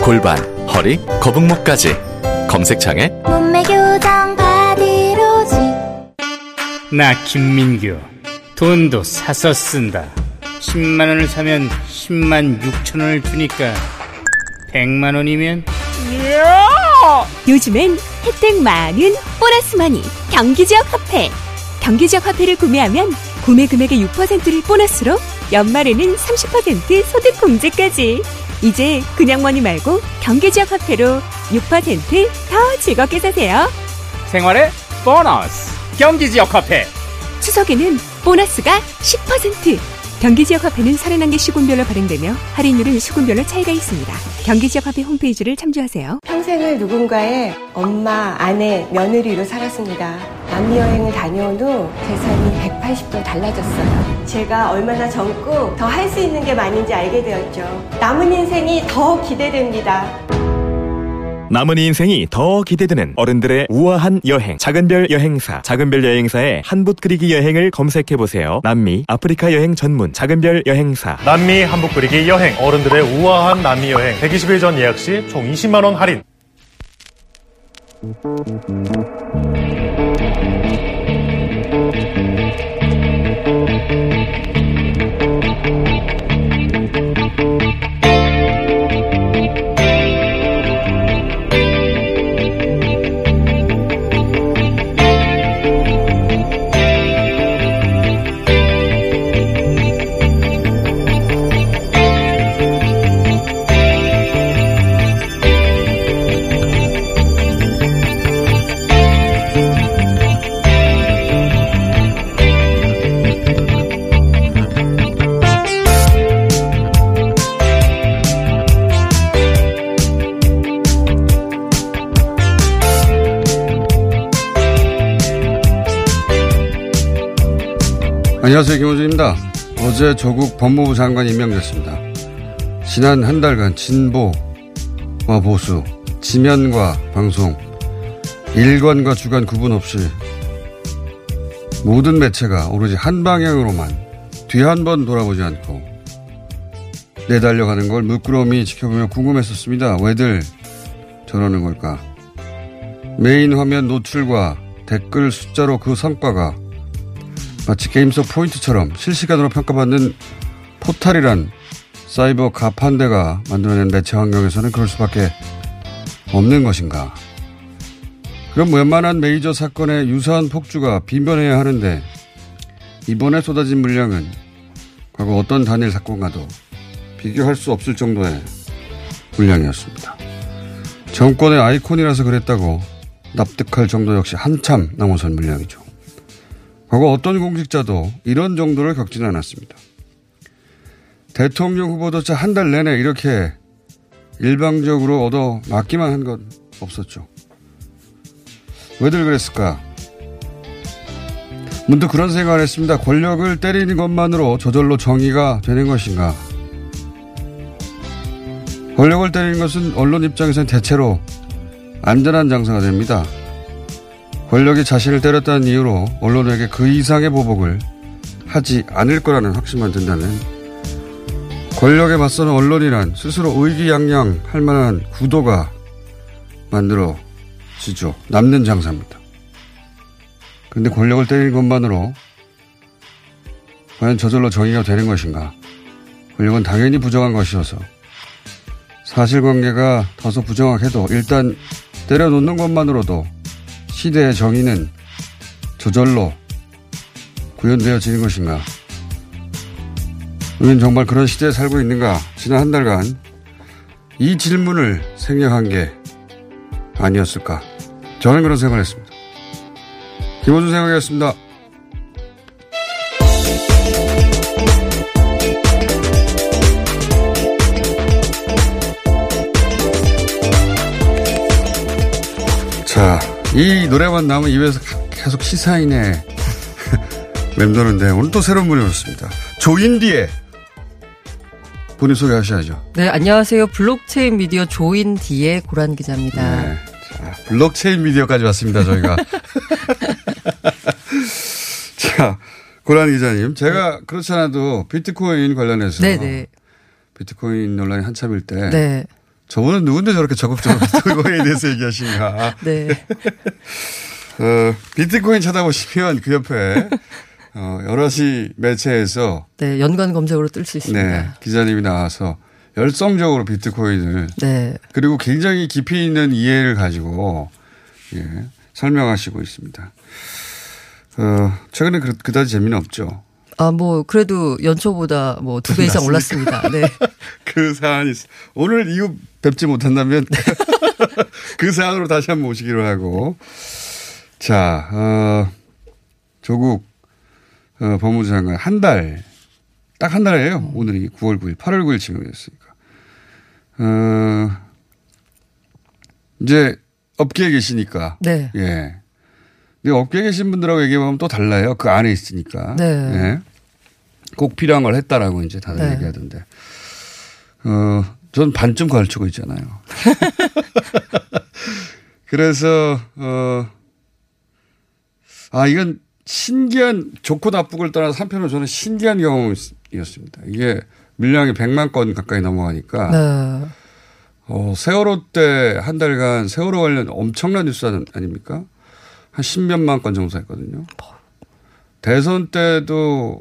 골반, 허리, 거북목까지. 검색창에 몸매 교정 바디로직. 나 김민규. 돈도 사서 쓴다. 10만원을 사면 10만 6천원을 주니까 100만원이면 요즘엔 혜택 많은 보너스머니 경기지역 화폐. 경기지역 화폐를 구매하면 구매 금액의 6%를 보너스로 연말에는 30% 소득 공제까지. 이제 그냥 머니 말고 경기지역 화폐로 6% 더 즐겁게 사세요. 생활의 보너스 경기지역 화폐. 추석에는 보너스가 10%. 경기지역 화폐는 31개 시군별로 발행되며 할인율은 시군별로 차이가 있습니다. 경기지역 화폐 홈페이지를 참조하세요. 평생을 누군가의 엄마, 아내, 며느리로 살았습니다. 남미여행을 다녀온 후 재산이 180도 달라졌어요. 제가 얼마나 젊고 더 할 수 있는 게 많은지 알게 되었죠. 남은 인생이 더 기대됩니다. 남은 인생이 더 기대되는 어른들의 우아한 여행. 작은별 여행사. 작은별 여행사의 한붓 그리기 여행을 검색해보세요. 남미 아프리카 여행 전문 작은별 여행사. 남미 한붓 그리기 여행. 어른들의 우아한 남미 여행. 120일 전 예약 시 총 20만원 할인. 안녕하세요, 김호준입니다. 어제 조국 법무부 장관이 임명됐습니다. 지난 한 달간 진보와 보수, 지면과 방송, 일관과 주간 구분 없이 모든 매체가 오로지 한 방향으로만 뒤 한 번 돌아보지 않고 내달려가는 걸 물끄러미 지켜보며 궁금했었습니다. 왜들 저러는 걸까? 메인 화면 노출과 댓글 숫자로 그 성과가 마치 게임 속 포인트처럼 실시간으로 평가받는 포탈이란 사이버 가판대가 만들어낸 매체 환경에서는 그럴 수밖에 없는 것인가. 그럼 웬만한 메이저 사건의 유사한 폭주가 빈번해야 하는데 이번에 쏟아진 물량은 과거 어떤 단일 사건과도 비교할 수 없을 정도의 물량이었습니다. 정권의 아이콘이라서 그랬다고 납득할 정도 역시 한참 남아선 물량이죠. 과거 어떤 공직자도 이런 정도를 겪지는 않았습니다. 대통령 후보조차 한 달 내내 이렇게 일방적으로 얻어 맞기만 한 건 없었죠. 왜들 그랬을까? 문득 그런 생각을 했습니다. 권력을 때리는 것만으로 저절로 정의가 되는 것인가? 권력을 때리는 것은 언론 입장에서는 대체로 안전한 장사가 됩니다. 권력이 자신을 때렸다는 이유로 언론에게 그 이상의 보복을 하지 않을 거라는 확신만 든다는, 권력에 맞서는 언론이란 스스로 의기양양할 만한 구도가 만들어지죠. 남는 장사입니다. 그런데 권력을 때리는 것만으로 과연 저절로 정의가 되는 것인가? 권력은 당연히 부정한 것이어서 사실관계가 다소 부정확해도 일단 때려놓는 것만으로도 시대의 정의는 저절로 구현되어지는 것인가? 우리는 정말 그런 시대에 살고 있는가? 지난 한 달간 이 질문을 생략한 게 아니었을까? 저는 그런 생각을 했습니다. 김호준 생각이었습니다. 자, 이 노래만 나오면 입에서 계속 시사인에 맴도는데 오늘 또 새로운 분이 오셨습니다. 조인디의 본인 소개하셔야죠. 네, 안녕하세요. 블록체인미디어 조인디의 고란 기자입니다. 네, 자, 블록체인미디어까지 왔습니다, 저희가. 자, 고란 기자님, 제가 네. 그렇지 않아도 비트코인 관련해서 네네. 비트코인 논란이 한참일 때 네. 저분은 누군데 저렇게 적극적으로 비트코인에 대해서 얘기하시는가. 네. 비트코인 찾아보시면 그 옆에 여럿이 매체에서 네, 연관 검색으로 뜰 수 있습니다. 네, 기자님이 나와서 열성적으로 비트코인을 네. 그리고 굉장히 깊이 있는 이해를 가지고 예, 설명하시고 있습니다. 최근에 그다지 재미는 없죠. 아, 뭐, 그래도 연초보다 뭐 2배 이상 올랐습니다. 네. 그 사안이 있어. 오늘 이후 뵙지 못한다면 그 사안으로 다시 한번 오시기로 하고. 자, 조국 법무부 장관 한 달, 딱 한 달이에요. 오늘이 9월 9일, 8월 9일 지명됐으니까. 이제 업계에 계시니까. 네. 예. 근데 업계에 계신 분들하고 얘기해보면 또 달라요. 그 안에 있으니까. 네. 예. 꼭 필요한 걸 했다라고 이제 다들 네. 얘기하던데. 전 반쯤 걸치고 있잖아요. 그래서, 이건 신기한 좋고 나쁘고를 떠나서 한편으로 저는 신기한 경험이었습니다. 이게 물량이 100만 건 가까이 넘어가니까. 네. 세월호 때 한 달간 세월호 관련 엄청난 뉴스 아닙니까? 한 10몇만 건 정도 했거든요. 대선 때도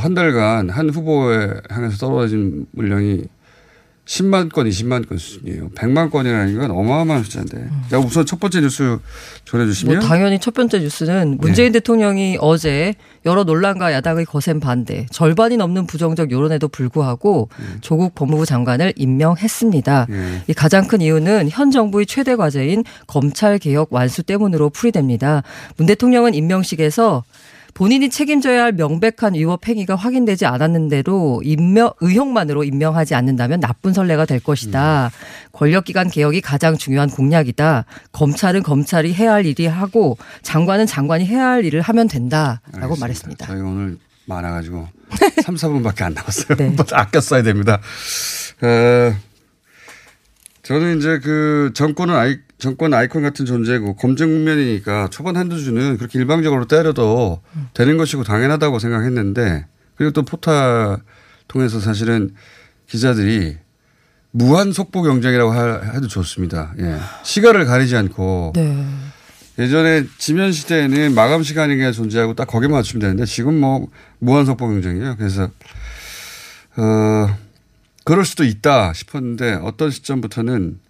한 달간 한 후보에 향해서 떨어진 물량이 10만 건, 20만 건 수준이에요. 100만 건이라는 건 어마어마한 숫자인데. 자, 우선 첫 번째 뉴스 전해주시면. 뭐 당연히 첫 번째 뉴스는 문재인 네. 대통령이 어제 여러 논란과 야당의 거센 반대, 절반이 넘는 부정적 여론에도 불구하고 조국 법무부 장관을 임명했습니다. 이 가장 큰 이유는 현 정부의 최대 과제인 검찰개혁 완수 때문으로 풀이됩니다. 문 대통령은 임명식에서 본인이 책임져야 할 명백한 위법 행위가 확인되지 않았는데도 의혹만으로 임명하지 않는다면 나쁜 선례가 될 것이다. 권력기관 개혁이 가장 중요한 공약이다. 검찰은 검찰이 해야 할 일이 하고 장관은 장관이 해야 할 일을 하면 된다라고 알겠습니다. 말했습니다. 저희 오늘 많아가지고 3, 4분밖에 안 남았어요. 네. 아껴 써야 됩니다. 저는 이제 그 정권 아이콘 같은 존재고 검증 국면이니까 초반 한두 주는 그렇게 일방적으로 때려도 되는 것이고 당연하다고 생각했는데, 그리고 또 포탈 통해서 사실은 기자들이 무한 속보 경쟁이라고 해도 좋습니다. 예. 시간을 가리지 않고 네. 예전에 지면 시대에는 마감 시간이 그냥 존재하고 딱 거기에 맞추면 되는데 지금 뭐 무한 속보 경쟁이에요. 그래서 그럴 수도 있다 싶었는데 어떤 시점부터는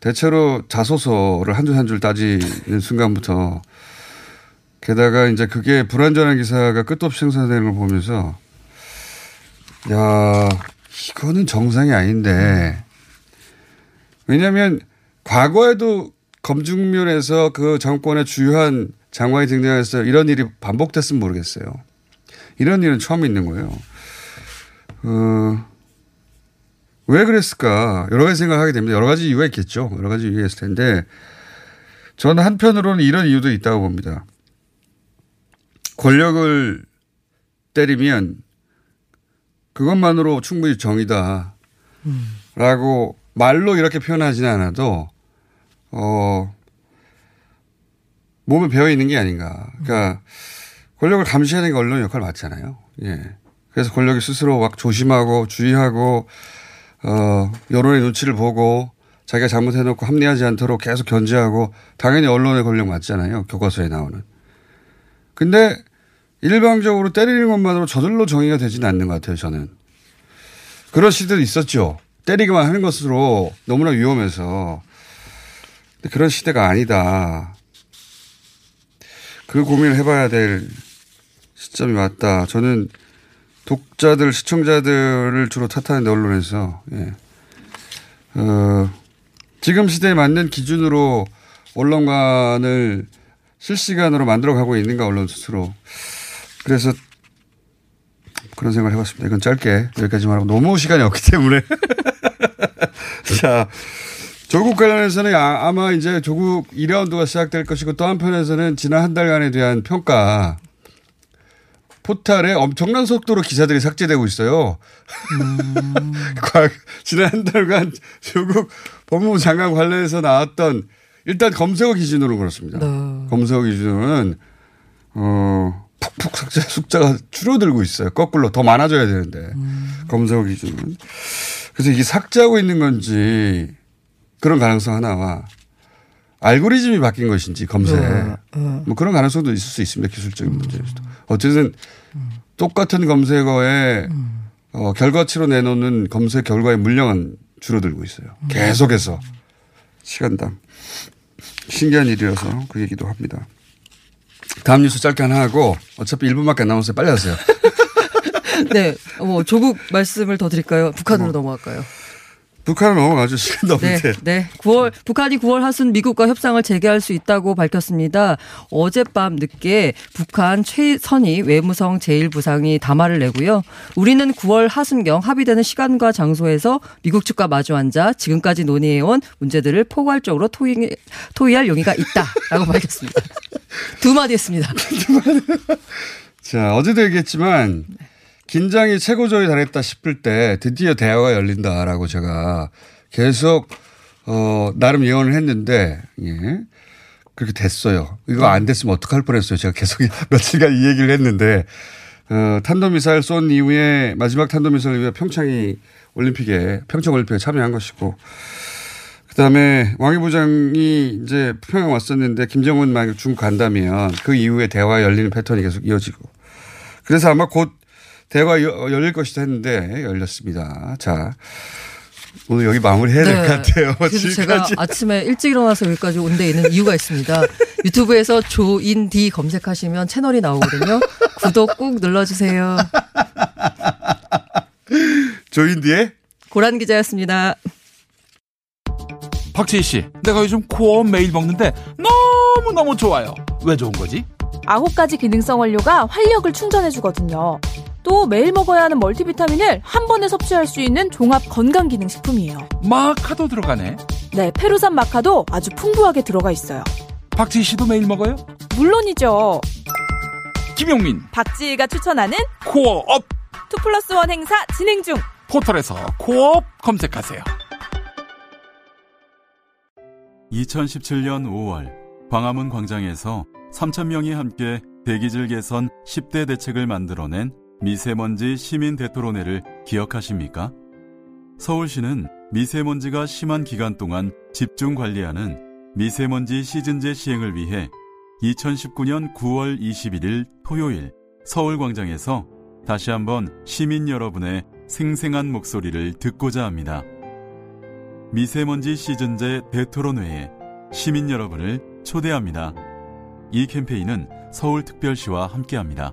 대체로 자소서를 한 줄 한 줄 따지는 순간부터, 게다가 이제 그게 불완전한 기사가 끝도 없이 생산되는 걸 보면서, 야, 이거는 정상이 아닌데. 왜냐하면 과거에도 검증면에서 그 정권의 주요한 장관이 등장해서 이런 일이 반복됐으면 모르겠어요. 이런 일은 처음 있는 거예요. 왜 그랬을까? 여러 가지 생각하게 됩니다. 여러 가지 이유가 있겠죠. 여러 가지 이유가 있을 텐데 저는 한편으로는 이런 이유도 있다고 봅니다. 권력을 때리면 그것만으로 충분히 정의다라고 말로 이렇게 표현하지는 않아도 몸에 배어 있는 게 아닌가. 그러니까 권력을 감시하는 게 언론 역할 맞잖아요. 예. 그래서 권력이 스스로 막 조심하고 주의하고 여론의 눈치를 보고 자기가 잘못해놓고 합리하지 않도록 계속 견제하고 당연히 언론의 권력 맞잖아요. 교과서에 나오는. 근데 일방적으로 때리는 것만으로 저절로 정의가 되지는 않는 것 같아요. 저는. 그런 시대도 있었죠. 때리기만 하는 것으로 너무나 위험해서. 근데 그런 시대가 아니다. 그 고민을 해봐야 될 시점이 맞다. 저는 독자들, 시청자들을 주로 탓하는데 언론에서. 예. 지금 시대에 맞는 기준으로 언론관을 실시간으로 만들어가고 있는가 언론 스스로. 그래서 그런 생각을 해봤습니다. 이건 짧게 여기까지만 하고 너무 시간이 없기 때문에. 자, 조국 관련해서는 아마 이제 조국 2라운드가 시작될 것이고 또 한편에서는 지난 한 달간에 대한 평가. 포탈에 엄청난 속도로 기사들이 삭제되고 있어요. 지난 한 달간 조국 법무부 장관 관련해서 나왔던 일단 검색어 기준으로 그렇습니다. 네. 검색어 기준은 푹푹 삭제 숫자가 줄어들고 있어요. 거꾸로 더 많아져야 되는데 검색어 기준은. 그래서 이게 삭제하고 있는 건지 그런 가능성 하나와 알고리즘이 바뀐 것인지 검색. 뭐 그런 가능성도 있을 수 있습니다. 기술적인 문제에서도. 어쨌든 똑같은 검색어에 결과치로 내놓는 검색 결과의 물량은 줄어들고 있어요. 계속해서. 시간당. 신기한 일이어서 그 얘기도 합니다. 다음 뉴스 짧게 하나 하고 어차피 1분밖에 안 남았어요. 빨리 하세요. 네. 조국 말씀을 더 드릴까요? 북한으로 넘어갈까요? 북한은 아주 시간 넘는데. 네. 9월, 북한이 9월 하순 미국과 협상을 재개할 수 있다고 밝혔습니다. 어젯밤 늦게 북한 최선희 외무성 제1부상이 담화를 내고요. 우리는 9월 하순경 합의되는 시간과 장소에서 미국 측과 마주 앉아 지금까지 논의해온 문제들을 포괄적으로 토의할 용의가 있다라고 밝혔습니다. 두 마디 했습니다. 자, 어제도 얘기했지만. 긴장이 최고조에 달했다 싶을 때 드디어 대화가 열린다라고 제가 계속 나름 예언을 했는데 예. 그렇게 됐어요. 이거 안 됐으면 어떡할 뻔했어요. 제가 계속 며칠간 이 얘기를 했는데 탄도미사일 쏜 이후에 마지막 탄도미사일 이후에 평창올림픽에 참여한 것이고 그다음에 왕이 부장이 이제 평양 왔었는데 김정은 만약 중국 간다면 그 이후에 대화가 열리는 패턴이 계속 이어지고 그래서 아마 곧 대화가 열릴 것이다 했는데 열렸습니다. 자, 오늘 여기 마무리해야 될 것 같아요. 그래서 제가 아침에 일찍 일어나서 여기까지 온 데 있는 이유가 있습니다. 유튜브에서 조인디 검색하시면 채널이 나오거든요. 구독 꼭 눌러주세요. 조인디의 고란 기자였습니다. 박지희 씨, 내가 요즘 코어업 매일 먹는데 너무너무 좋아요. 왜 좋은 거지? 9가지 기능성 원료가 활력을 충전해주거든요. 또 매일 먹어야 하는 멀티비타민을 한 번에 섭취할 수 있는 종합 건강기능식품이에요. 마카도 들어가네. 네, 페루산 마카도 아주 풍부하게 들어가 있어요. 박지희 씨도 매일 먹어요? 물론이죠. 김용민, 박지희가 추천하는 코어업 2+1 행사 진행 중. 포털에서 코어업 검색하세요. 2017년 5월 광화문 광장에서 3,000명이 함께 대기질 개선 10대 대책을 만들어낸 미세먼지 시민 대토론회를 기억하십니까? 서울시는 미세먼지가 심한 기간 동안 집중 관리하는 미세먼지 시즌제 시행을 위해 2019년 9월 21일 토요일 서울광장에서 다시 한번 시민 여러분의 생생한 목소리를 듣고자 합니다. 미세먼지 시즌제 대토론회에 시민 여러분을 초대합니다. 이 캠페인은 서울특별시와 함께합니다.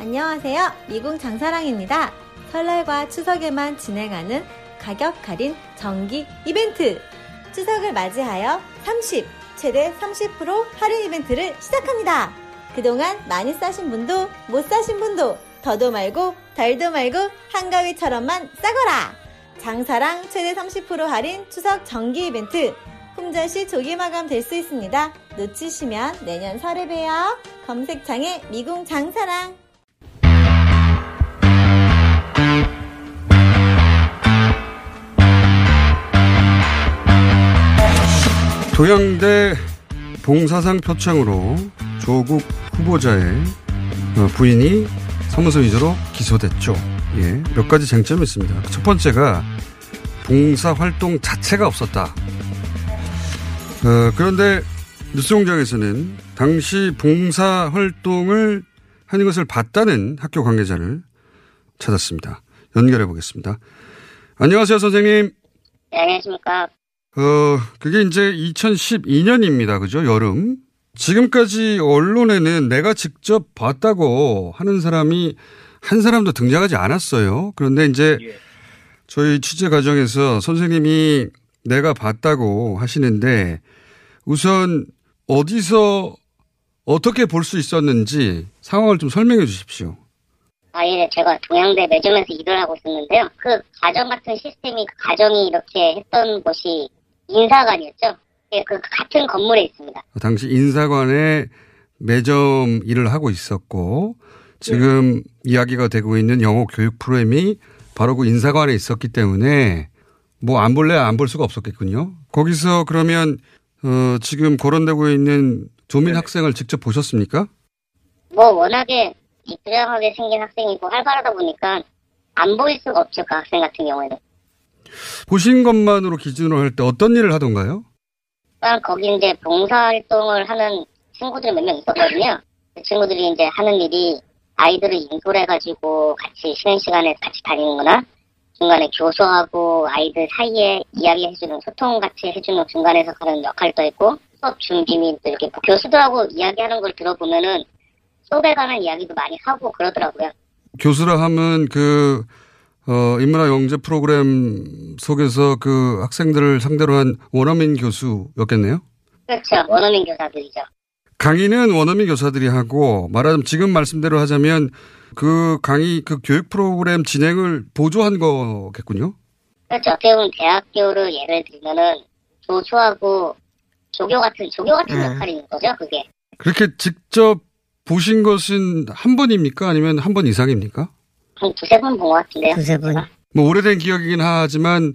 안녕하세요. 미궁 장사랑입니다. 설날과 추석에만 진행하는 가격 할인 정기 이벤트! 추석을 맞이하여 30% 최대 30% 할인 이벤트를 시작합니다. 그동안 많이 싸신 분도 못 싸신 분도 더도 말고 덜도 말고 한가위처럼만 싸거라. 장사랑 최대 30% 할인 추석 정기 이벤트. 품절시 조기 마감 될 수 있습니다. 놓치시면 내년 설에 봬요. 검색창에 미궁 장사랑. 동양대 봉사상 표창으로 조국 후보자의 부인이 성문서 위조로 기소됐죠. 예, 몇 가지 쟁점이 있습니다. 첫 번째가 봉사활동 자체가 없었다. 그런데 뉴스공장에서는 당시 봉사활동을 하는 것을 봤다는 학교 관계자를 찾았습니다. 연결해 보겠습니다. 안녕하세요, 선생님. 네, 안녕하십니까. 그게 이제 2012년입니다. 그죠? 여름. 지금까지 언론에는 내가 직접 봤다고 하는 사람이 한 사람도 등장하지 않았어요. 그런데 이제 저희 취재 과정에서 선생님이 내가 봤다고 하시는데 우선 어디서 어떻게 볼 수 있었는지 상황을 좀 설명해 주십시오. 예, 제가 동양대 매점에서 일을 하고 있었는데요. 그 가정 같은 시스템이 그 가정이 이렇게 했던 곳이 인사관이었죠. 예, 그 같은 건물에 있습니다. 당시 인사관에 매점 일을 하고 있었고 지금 이야기가 되고 있는 영어 교육 프로그램이 바로 그 인사관에 있었기 때문에 뭐 안 볼래야 안 볼 수가 없었겠군요. 거기서 그러면 지금 거론되고 있는 조민 학생을 직접 보셨습니까? 뭐 워낙에 입장하게 생긴 학생이고 활발하다 보니까 안 보일 수가 없죠. 그 학생 같은 경우에는. 보신 것만으로 기준으로 할 때 어떤 일을 하던가요? 거기 이제 봉사활동을 하는 친구들이 몇 명 있었거든요. 그 친구들이 이제 하는 일이 아이들을 인솔해가지고 같이 쉬는 시간에 같이 다니는 거나 중간에 교수하고 아이들 사이에 이야기해주는 소통같이 해주는 중간에서 하는 역할도 있고 수업 준비 및 이렇게 교수들하고 이야기하는 걸 들어보면은 수업에 관한 이야기도 많이 하고 그러더라고요. 교수라 하면 그 인문학 영재 프로그램 속에서 그 학생들을 상대로 한 원어민 교수였겠네요? 그렇죠. 원어민 교사들이죠. 강의는 원어민 교사들이 하고 말하자면 지금 말씀대로 하자면 그 강의 그 교육 프로그램 진행을 보조한 거겠군요? 그렇죠. 어떻게 보면 대학교를 예를 들면은 조수하고 조교 같은 역할인 거죠. 그게. 그렇게 직접 보신 것은 한 번입니까? 아니면 한 번 이상입니까? 한 두세 번 본 것 같은데요. 두세 번. 뭐 오래된 기억이긴 하지만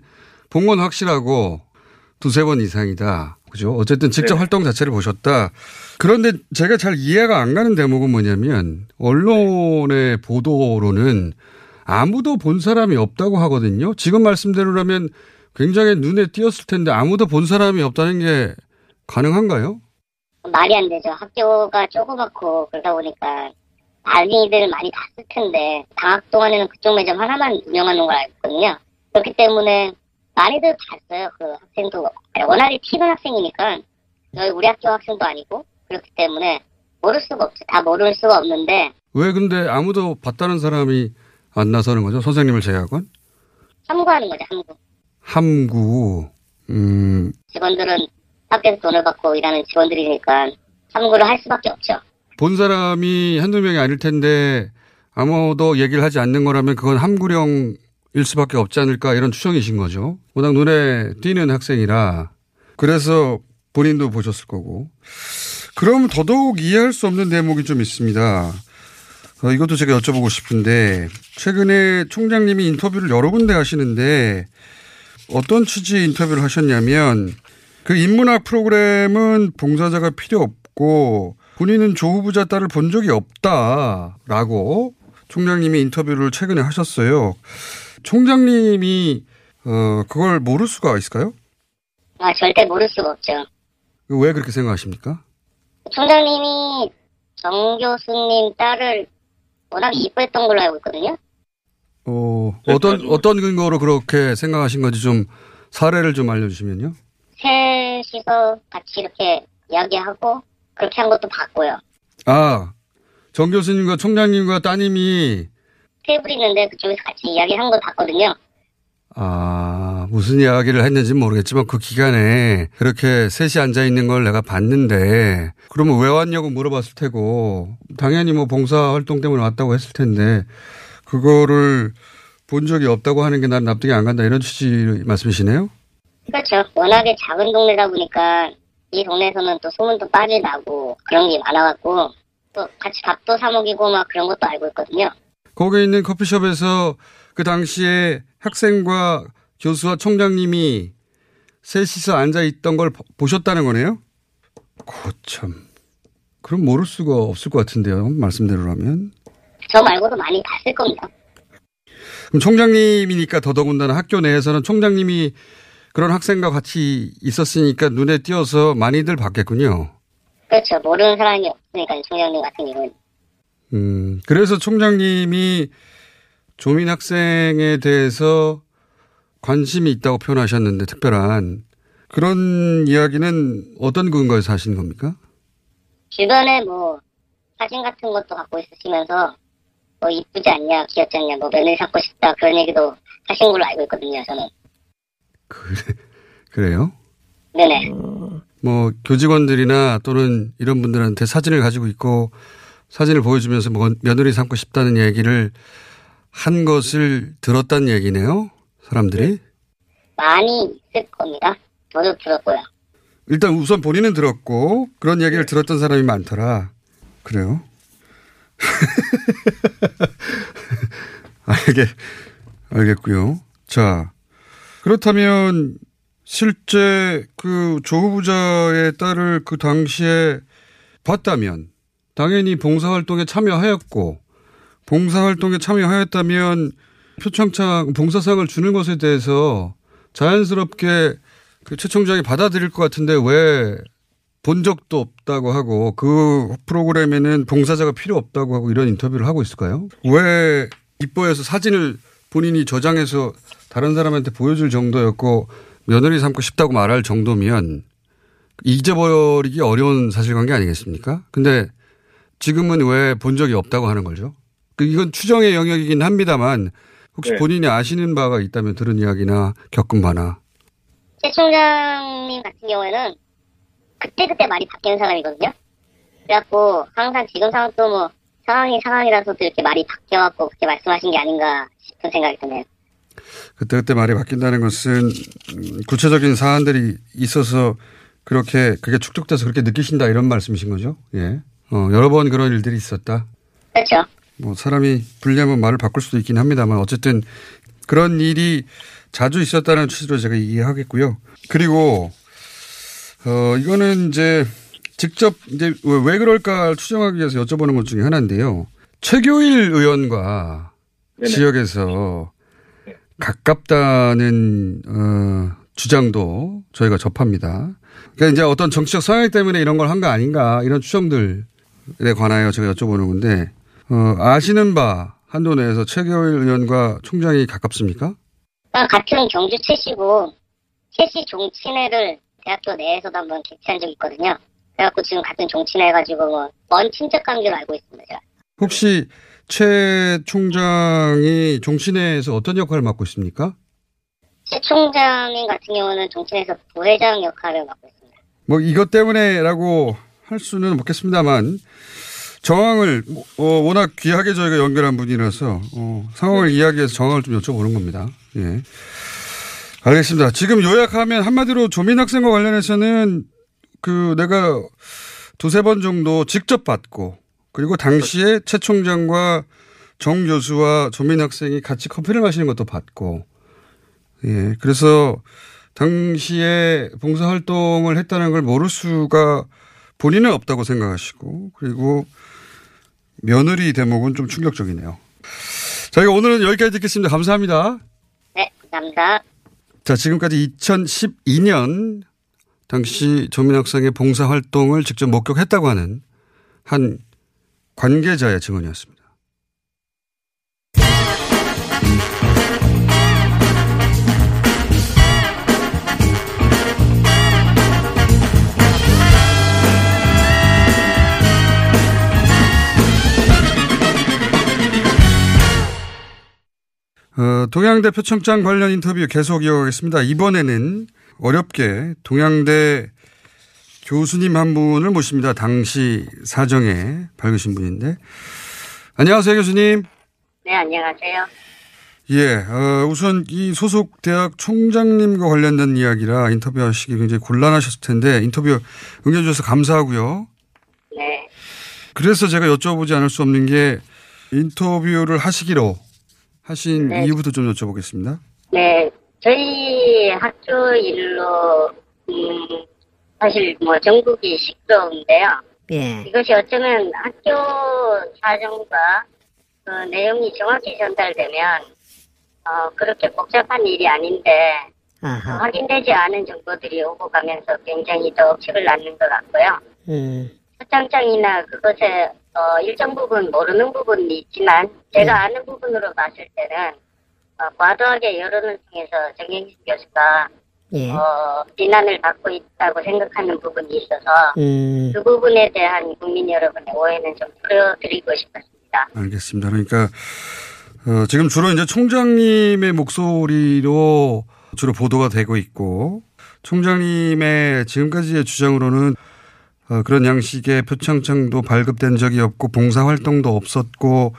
본 건 확실하고 두세 번 이상이다. 그죠? 어쨌든 직접 활동 자체를 보셨다. 그런데 제가 잘 이해가 안 가는 대목은 뭐냐면 언론의 보도로는 아무도 본 사람이 없다고 하거든요. 지금 말씀대로라면 굉장히 눈에 띄었을 텐데 아무도 본 사람이 없다는 게 가능한가요? 말이 안 되죠. 학교가 조그맣고 그러다 보니까 아이들 많이 갔을 텐데 방학 동안에는 그쪽 매점 하나만 운영하는 걸 알고 있거든요. 그렇기 때문에 많이들 봤어요. 그 학생도 워낙에 튀는 학생이니까 저희 우리 학교 학생도 아니고 그렇기 때문에 모를 수가 없죠. 다 모를 수가 없는데 왜 근데 아무도 봤다는 사람이 안 나서는 거죠? 선생님을 제외하고는? 함구하는 거죠. 함구. 직원들은 학교에서 돈을 받고 일하는 직원들이니까 참고를 할 수밖에 없죠. 본 사람이 한두 명이 아닐 텐데 아무도 얘기를 하지 않는 거라면 그건 함구령일 수밖에 없지 않을까 이런 추정이신 거죠. 워낙 눈에 띄는 학생이라 그래서 본인도 보셨을 거고. 그럼 더더욱 이해할 수 없는 대목이 좀 있습니다. 이것도 제가 여쭤보고 싶은데 최근에 총장님이 인터뷰를 여러 군데 하시는데 어떤 취지의 인터뷰를 하셨냐면 그 인문학 프로그램은 봉사자가 필요 없고 본인은 조 후보자 딸을 본 적이 없다라고 총장님이 인터뷰를 최근에 하셨어요. 총장님이 그걸 모를 수가 있을까요? 절대 모를 수가 없죠. 왜 그렇게 생각하십니까? 총장님이 정 교수님 딸을 워낙 이뻐했던 걸로 알고 있거든요. 어떤 근거로 그렇게 생각하신 건지 좀 사례를 좀 알려주시면요. 셋이서 같이 이렇게 이야기하고 그렇게 한 것도 봤고요. 아, 정 교수님과 총장님과 따님이 테이블 있는데 그쪽에서 같이 이야기한 걸 봤거든요. 아, 무슨 이야기를 했는지 모르겠지만 그 기간에 그렇게 셋이 앉아있는 걸 내가 봤는데 그러면 왜 왔냐고 물어봤을 테고 당연히 뭐 봉사활동 때문에 왔다고 했을 텐데 그거를 본 적이 없다고 하는 게 난 납득이 안 간다 이런 취지 말씀이시네요? 그렇죠. 워낙에 작은 동네다 보니까 이 동네에서는 또 소문도 빨리 나고 그런 게 많아갖고 또 같이 밥도 사 먹이고 막 그런 것도 알고 있거든요. 거기 있는 커피숍에서 그 당시에 학생과 교수와 총장님이 셋이서 앉아있던 걸 보셨다는 거네요? 고참. 그럼 모를 수가 없을 것 같은데요. 말씀대로라면. 저 말고도 많이 봤을 겁니다. 그럼 총장님이니까 더더군다나 학교 내에서는 총장님이 그런 학생과 같이 있었으니까 눈에 띄어서 많이들 봤겠군요. 그렇죠. 모르는 사람이 없으니까 총장님 같은 경우는. 그래서 총장님이 조민 학생에 대해서 관심이 있다고 표현하셨는데 특별한 그런 이야기는 어떤 근거에서 하신 겁니까? 주변에 뭐 사진 같은 것도 갖고 있으시면서 뭐 이쁘지 않냐, 귀엽지 않냐, 뭐 면을 삼고 싶다 그런 얘기도 하신 걸로 알고 있거든요, 저는. 그래요? 네네. 뭐 교직원들이나 또는 이런 분들한테 사진을 가지고 있고 사진을 보여주면서 뭐 며느리 삼고 싶다는 얘기를 한 것을 들었단 얘기네요, 사람들이? 많이 있을 겁니다. 저도 들었고요. 일단 우선 본인은 들었고 그런 얘기를 들었던 사람이 많더라. 그래요? 알겠고요. 자, 그렇다면 실제 그 조 후보자의 딸을 그 당시에 봤다면 당연히 봉사활동에 참여하였고 봉사활동에 참여하였다면 표창장 봉사상을 주는 것에 대해서 자연스럽게 그 최 총장이 받아들일 것 같은데 왜 본 적도 없다고 하고 그 프로그램에는 봉사자가 필요 없다고 하고 이런 인터뷰를 하고 있을까요? 왜 기뻐해서 사진을 본인이 저장해서 다른 사람한테 보여줄 정도였고 며느리 삼고 싶다고 말할 정도면 잊어버리기 어려운 사실관계 아니겠습니까? 근데 지금은 왜 본 적이 없다고 하는 거죠? 이건 추정의 영역이긴 합니다만 혹시 네. 본인이 아시는 바가 있다면 들은 이야기나 겪은 바나. 최 총장님 같은 경우에는 그때그때 말이 바뀌는 사람이거든요. 그래갖고 항상 지금 상황도 뭐 상황이라서도 이렇게 말이 바뀌어갖고 그렇게 말씀하신 게 아닌가 싶은 생각이 드네요. 그때그때 말이 바뀐다는 것은 구체적인 사안들이 있어서 그게 축적돼서 그렇게 느끼신다 이런 말씀이신 거죠? 예. 여러 번 그런 일들이 있었다. 그렇죠. 뭐 사람이 불리하면 말을 바꿀 수도 있긴 합니다만 어쨌든 그런 일이 자주 있었다는 취지로 제가 이해하겠고요. 그리고 이거는 이제 직접 이제 왜 그럴까 추정하기 위해서 여쭤보는 것 중에 하나인데요. 최교일 의원과 네네. 지역에서 네. 가깝다는 주장도 저희가 접합니다. 그러니까 이제 어떤 정치적 성향 때문에 이런 걸 한 거 아닌가 이런 추정들에 관하여 제가 여쭤보는 건데. 아시는 바 한도 내에서 최교일 의원과 총장이 가깝습니까? 같은 경주 최씨고 최씨 종친회를 대학교 내에서도 한번 개최한 적이 있거든요. 그래갖고 지금 같은 종친회 해가지고 먼 친척 관계로 알고 있습니다. 혹시 최 총장이 종친회에서 어떤 역할을 맡고 있습니까? 최 총장님 같은 경우는 종친회에서 부회장 역할을 맡고 있습니다. 뭐 이것 때문에라고 할 수는 없겠습니다만 정황을 워낙 귀하게 저희가 연결한 분이라서 상황을 이야기해서 정황을 좀 여쭤보는 겁니다. 예, 알겠습니다. 지금 요약하면 한마디로 조민 학생과 관련해서는 그 내가 두세 번 정도 직접 봤고 그리고 당시에 최 총장과 정 교수와 조민 학생이 같이 커피를 마시는 것도 봤고 예, 그래서 당시에 봉사활동을 했다는 걸 모를 수가 본인은 없다고 생각하시고 그리고 며느리 대목은 좀 충격적이네요. 저희가 오늘은 여기까지 듣겠습니다. 감사합니다. 네, 감사합니다. 자, 지금까지 2012년 당시 조민 학생의 봉사활동을 직접 목격했다고 하는 한 관계자의 증언이었습니다. 동양대 표창장 관련 인터뷰 계속 이어가겠습니다. 이번에는 어렵게 동양대 교수님 한 분을 모십니다. 당시 사정에 밝으신 분인데. 안녕하세요, 교수님. 네, 안녕하세요. 예, 우선 이 소속 대학 총장님과 관련된 이야기라 인터뷰하시기 굉장히 곤란하셨을 텐데 인터뷰 응해주셔서 감사하고요. 네. 그래서 제가 여쭤보지 않을 수 없는 게 인터뷰를 하시기로 하신 네. 이유부터 좀 여쭤보겠습니다. 네, 저희 학교 일로 사실 뭐 전국이 시끄러운데요. 예. 이것이 어쩌면 학교 사정과 그 내용이 정확히 전달되면 그렇게 복잡한 일이 아닌데 확인되지 않은 정보들이 오고 가면서 굉장히 더 억측을 낳는 것 같고요. 초창장이나 그것에 일정 부분 모르는 부분이 있지만 제가 아는 부분으로 봤을 때는 과도하게 여론을 통해서 정경심 교수가 비난을 받고 있다고 생각하는 부분이 있어서 그 부분에 대한 국민 여러분의 오해는 좀 풀어드리고 싶었습니다. 알겠습니다. 그러니까 지금 주로 이제 총장님의 목소리로 주로 보도가 되고 있고 총장님의 지금까지의 주장으로는 그런 양식의 표창장도 발급된 적이 없고 봉사활동도 없었고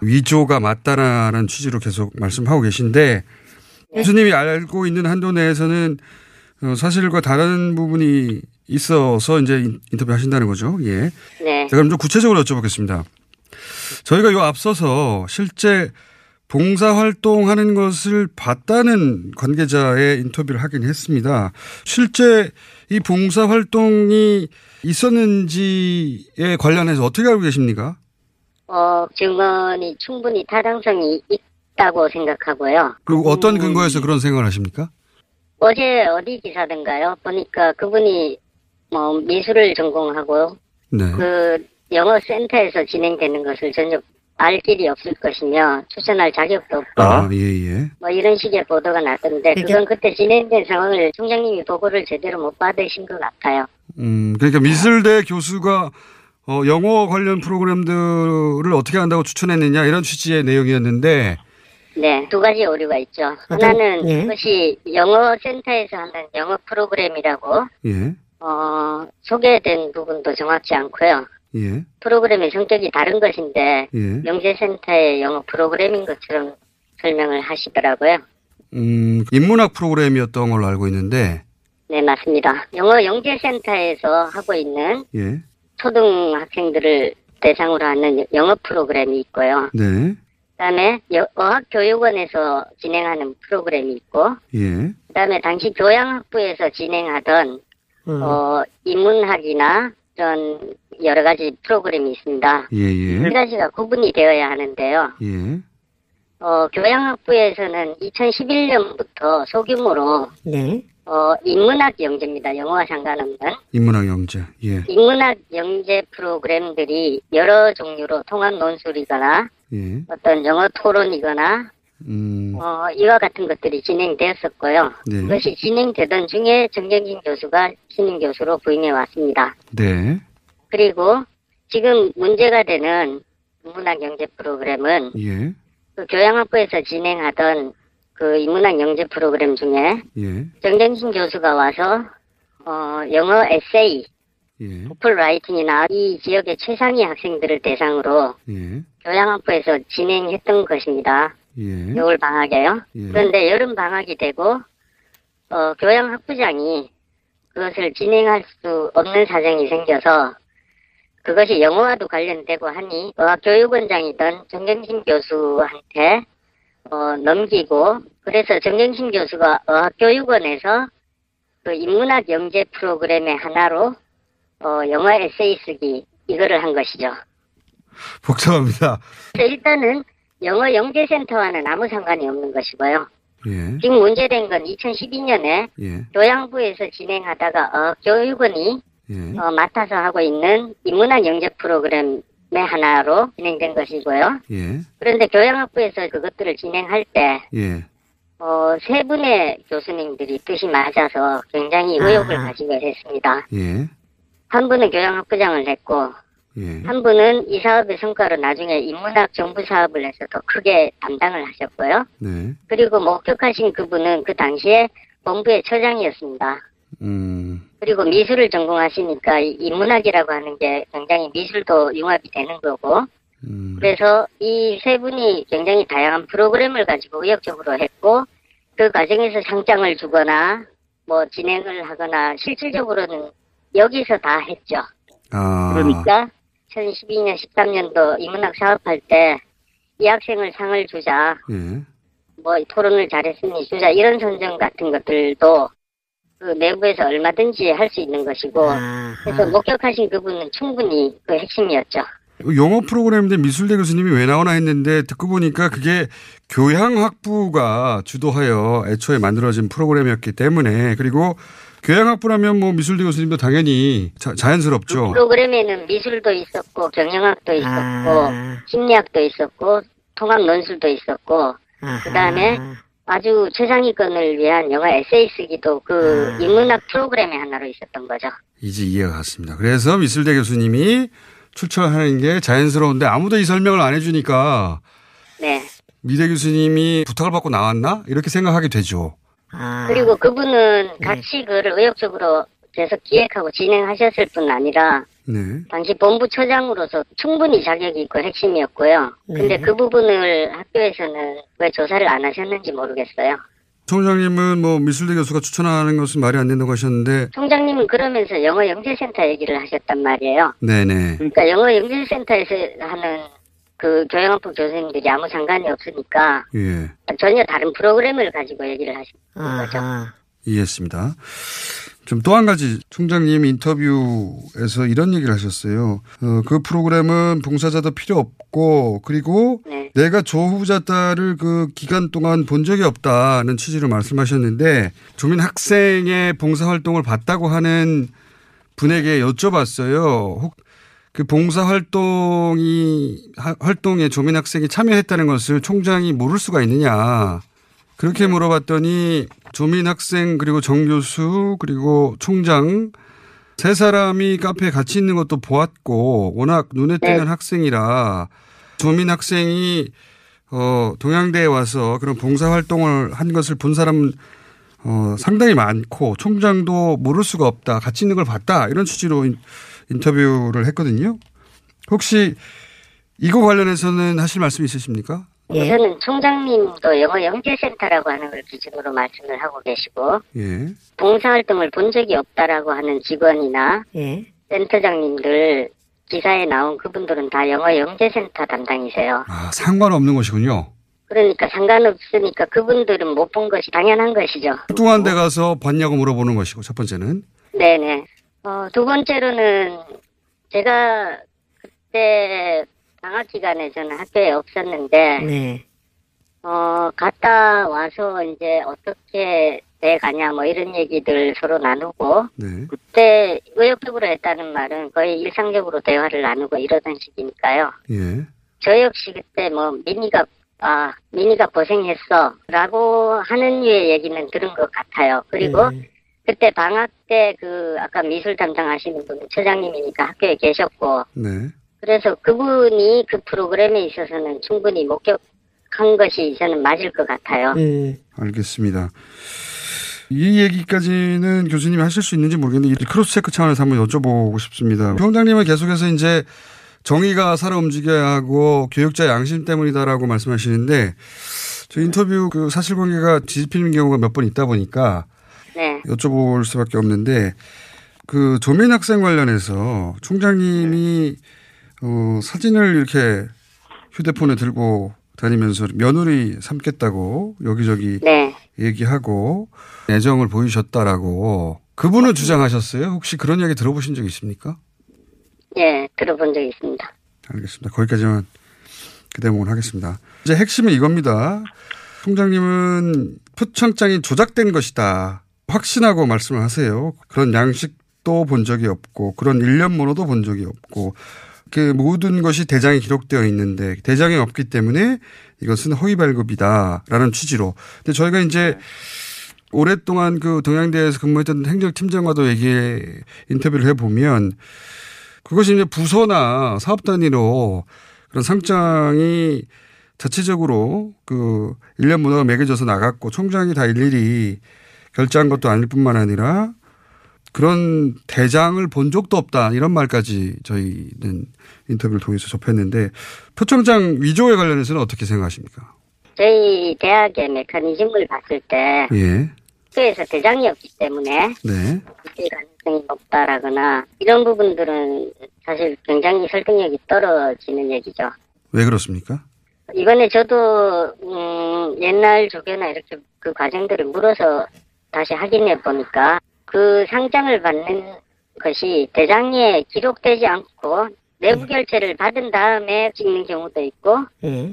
위조가 맞다라는 취지로 계속 말씀하고 계신데 교수님이 알고 있는 한도 내에서는 사실과 다른 부분이 있어서 이제 인터뷰하신다는 거죠. 예. 네. 자, 그럼 좀 구체적으로 여쭤보겠습니다. 저희가 요 앞서서 실제 봉사활동하는 것을 봤다는 관계자의 인터뷰를 하긴 했습니다. 실제 이 봉사활동이 있었는지에 관련해서 어떻게 알고 계십니까? 증언이 충분히 타당성이 있다고 생각하고요. 그리고 어떤 근거에서 그런 생각을 하십니까? 어제 어디 기사든가요? 보니까 그분이 뭐 미술을 전공하고 네. 그 영어센터에서 진행되는 것을 전혀 알 길이 없을 것이며 추천할 자격도 없고 뭐 이런 식의 보도가 났던데 그건 그때 진행된 상황을 총장님이 보고를 제대로 못 받으신 것 같아요. 그러니까 미술대 교수가 영어 관련 프로그램들을 어떻게 한다고 추천했느냐 이런 취지의 내용이었는데 네, 두 가지 오류가 있죠. 하나는 그것이 영어센터에서 하는 영어 프로그램이라고 소개된 부분도 정확치 않고요. 예. 프로그램의 성격이 다른 것인데 영재센터의 영어 프로그램인 것처럼 설명을 하시더라고요. 인문학 프로그램이었던 걸로 알고 있는데 네, 맞습니다. 영어 영재센터에서 하고 있는 초등학생들을 대상으로 하는 영어 프로그램이 있고요. 네. 그다음에 어학교육원에서 진행하는 프로그램이 있고 그다음에 당시 교양학부에서 진행하던 인문학이나 이런 여러 가지 프로그램이 있습니다. 세 가지가 구분이 되어야 하는데요. 교양학부에서는 2011년부터 소규모로 인문학 영재입니다. 영어와 상관없는 인문학 영재. 인문학 영재 프로그램들이 여러 종류로 통합 논술이거나 어떤 영어 토론이거나 이와 같은 것들이 진행되었었고요. 그것이 진행되던 중에 정경진 교수가 신임 교수로 부임해 왔습니다. 네. 그리고 지금 문제가 되는 인문학 영재 프로그램은 그 교양학부에서 진행하던 그 인문학 영재 프로그램 중에 정경심 교수가 와서 영어 에세이, 오플 라이팅이나 이 지역의 최상위 학생들을 대상으로 교양학부에서 진행했던 것입니다. 겨울 방학에요. 그런데 여름 방학이 되고 교양학부장이 그것을 진행할 수 없는 사정이 생겨서 그것이 영어와도 관련되고 하니 어학교육원장이던 정경심 교수한테 넘기고 그래서 정경심 교수가 어학교육원에서 그 인문학 영재 프로그램의 하나로 영어 에세이 쓰기 이거를 한 것이죠. 복잡합니다. 일단은 영어 영재센터와는 아무 상관이 없는 것이고요. 지금 문제된 건 2012년에 교양부에서 진행하다가 교육원이 맡아서 하고 있는 인문학 영재 프로그램의 하나로 진행된 것이고요. 그런데 교양학부에서 그것들을 진행할 때 세 분의 교수님들이 뜻이 맞아서 굉장히 의혹을 가지게 됐습니다. 한 분은 교양학부장을 했고 예. 한 분은 이 사업의 성과로 나중에 인문학 정부 사업을 해서도 크게 담당을 하셨고요. 네. 그리고 목격하신 그분은 그 당시에 본부의 처장이었습니다. 그리고 미술을 전공하시니까 인문학이라고 하는 게 굉장히 미술도 융합이 되는 거고. 그래서 이 세 분이 굉장히 다양한 프로그램을 가지고 의욕적으로 했고, 그 과정에서 상장을 주거나 뭐 진행을 하거나 실질적으로는 여기서 다 했죠. 아. 그러니까 2012년 13년도 인문학 사업할 때 이 학생을 상을 주자, 예. 뭐 토론을 잘했으니 주자, 이런 선정 같은 것들도 그 내부에서 얼마든지 할 수 있는 것이고. 아하. 그래서 목격하신 그분은 충분히 그 핵심이었죠. 영어 프로그램인데 미술대 교수님이 왜 나오나 했는데 듣고 보니까 그게 교양학부가 주도하여 애초에 만들어진 프로그램이었기 때문에, 그리고 교양학부라면 뭐 미술대 교수님도 당연히 자연스럽죠. 그 프로그램에는 미술도 있었고 경영학도 있었고 심리학도 있었고 통합논술도 있었고 그다음에 아주 최상위권을 위한 영화 에세이 쓰기도 그 인문학 프로그램의 하나로 있었던 거죠. 이제 이해가 갔습니다. 그래서 미술대 교수님이 출처하는 게 자연스러운데 아무도 이 설명을 안 해주니까 네. 미대 교수님이 부탁을 받고 나왔나? 이렇게 생각하게 되죠. 그리고 그분은 네. 같이 그를 의욕적으로 계속 기획하고 진행하셨을 뿐 아니라 네. 당시 본부처장으로서 충분히 자격이 있고 핵심이었고요. 그런데 네. 그 부분을 학교에서는 왜 조사를 안 하셨는지 모르겠어요. 총장님은 뭐 미술대 교수가 추천하는 것은 말이 안 된다고 하셨는데, 총장님은 그러면서 영어영재센터 얘기를 하셨단 말이에요. 네네. 그러니까 영어영재센터에서 하는 그 교양학부 교수님들이 아무 상관이 없으니까 예. 전혀 다른 프로그램을 가지고 얘기를 하신 거죠. 이해했습니다. 좀 또 한 가지 총장님 인터뷰에서 이런 얘기를 하셨어요. 그 프로그램은 봉사자도 필요 없고, 그리고 네. 내가 조후자 딸을 그 기간 동안 본 적이 없다는 취지로 말씀하셨는데, 조민 학생의 봉사활동을 봤다고 하는 분에게 여쭤봤어요. 혹 그 활동에 조민 학생이 참여했다는 것을 총장이 모를 수가 있느냐. 그렇게 물어봤더니 조민 학생 그리고 정 교수 그리고 총장 세 사람이 카페에 같이 있는 것도 보았고, 워낙 눈에 띄는 네. 학생이라 조민 학생이 동양대에 와서 그런 봉사활동을 한 것을 본 사람은 상당히 많고 총장도 모를 수가 없다, 같이 있는 걸 봤다, 이런 취지로 인터뷰를 했거든요. 혹시 이거 관련해서는 하실 말씀 있으십니까? 예. 저는 총장님도 영어영재센터라고 하는 걸 기준으로 말씀을 하고 계시고 예. 봉사활동을 본 적이 없다라고 하는 직원이나 예. 센터장님들 기사에 나온 그분들은 다 영어영재센터 담당이세요. 아, 상관없는 것이군요. 그러니까 상관없으니까 그분들은 못 본 것이 당연한 것이죠. 뚱한 데 가서 봤냐고 물어보는 것이고, 첫 번째는. 네네. 두 번째로는 제가 그때 방학 기간에 저는 학교에 없었는데, 네. 갔다 와서 이제 어떻게 돼가냐, 뭐 이런 얘기들 서로 나누고, 네. 그때 의욕적으로 했다는 말은 거의 일상적으로 대화를 나누고 이러던 식이니까요. 예. 저 역시 그때 뭐 미니가 고생했어, 라고 하는 류의 얘기는 들은 것 같아요. 그리고 네. 그때 방학 때 그 아까 미술 담당하시는 분은 처장님이니까 학교에 계셨고, 네. 그래서 그분이 그 프로그램에 있어서는 충분히 목격한 것이 저는 맞을 것 같아요. 네. 알겠습니다. 이 얘기까지는 교수님이 하실 수 있는지 모르겠는데 크로스체크 차원에서 한번 여쭤보고 싶습니다. 총장님은 계속해서 이제 정의가 살아 움직여야 하고 교육자 양심 때문이다라고 말씀하시는데, 저 인터뷰 그 사실관계가 뒤집히는 경우가 몇 번 있다 보니까 네. 여쭤볼 수밖에 없는데, 그 조민 학생 관련해서 총장님이 네. 사진을 이렇게 휴대폰에 들고 다니면서 며느리 삼겠다고 여기저기 네. 얘기하고 애정을 보이셨다라고 그분은 주장하셨어요. 혹시 그런 이야기 들어보신 적 있습니까? 네, 들어본 적이 있습니다. 알겠습니다. 거기까지만 그 대목은 하겠습니다. 이제 핵심은 이겁니다. 총장님은 표창장이 조작된 것이다 확신하고 말씀을 하세요. 그런 양식도 본 적이 없고 그런 일련문호도 본 적이 없고 그 모든 것이 대장에 기록되어 있는데 대장이 없기 때문에 이것은 허위 발급이다라는 취지로. 근데 저희가 이제 오랫동안 그 동양대에서 근무했던 행정팀장과도 인터뷰를 해보면 그것이 이제 부서나 사업 단위로 그런 상장이 자체적으로 그 일련 문화가 매겨져서 나갔고 총장이 다 일일이 결제한 것도 아닐 뿐만 아니라 그런 대장을 본 적도 없다 이런 말까지 저희는 인터뷰를 통해서 접했는데 표창장 위조에 관련해서는 어떻게 생각하십니까? 저희 대학의 메커니즘을 봤을 때 예. 학교에서 대장이 없기 때문에 네. 있을 가능성이 높다라거나 이런 부분들은 사실 굉장히 설득력이 떨어지는 얘기죠. 왜 그렇습니까? 이번에 저도 옛날 조교나 이렇게 그 과정들을 물어서 다시 확인해 보니까 그 상장을 받는 것이 대장에 기록되지 않고 내부 결제를 받은 다음에 찍는 경우도 있고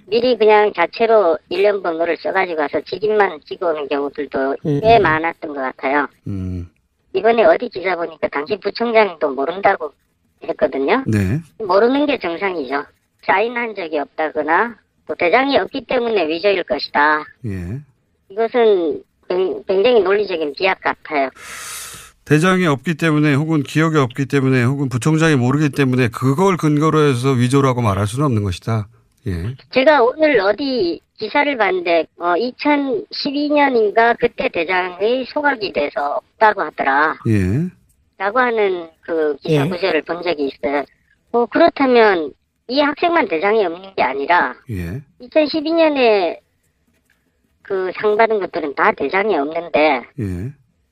미리 그냥 자체로 일련 번호를 써가지고 와서 직인만 찍어 오는 경우들도 꽤 많았던 것 같아요. 이번에 어디 기사 보니까 당시 부총장도 모른다고 했거든요. 네. 모르는 게 정상이죠. 사인한 적이 없다거나 또 대장이 없기 때문에 위조일 것이다. 예. 이것은 굉장히 논리적인 비약 같아요. 대장이 없기 때문에 혹은 기억이 없기 때문에 혹은 부총장이 모르기 때문에 그걸 근거로 해서 위조라고 말할 수는 없는 것이다. 예. 제가 오늘 어디 기사를 봤는데 2012년인가 그때 대장이 소각이 돼서 없다고 하더라. 예. 라고 하는 그 기사 구조를 본 적이 있어요. 그렇다면 이 학생만 대장이 없는 게 아니라 2012년에 그 상 받은 것들은 다 대장이 없는데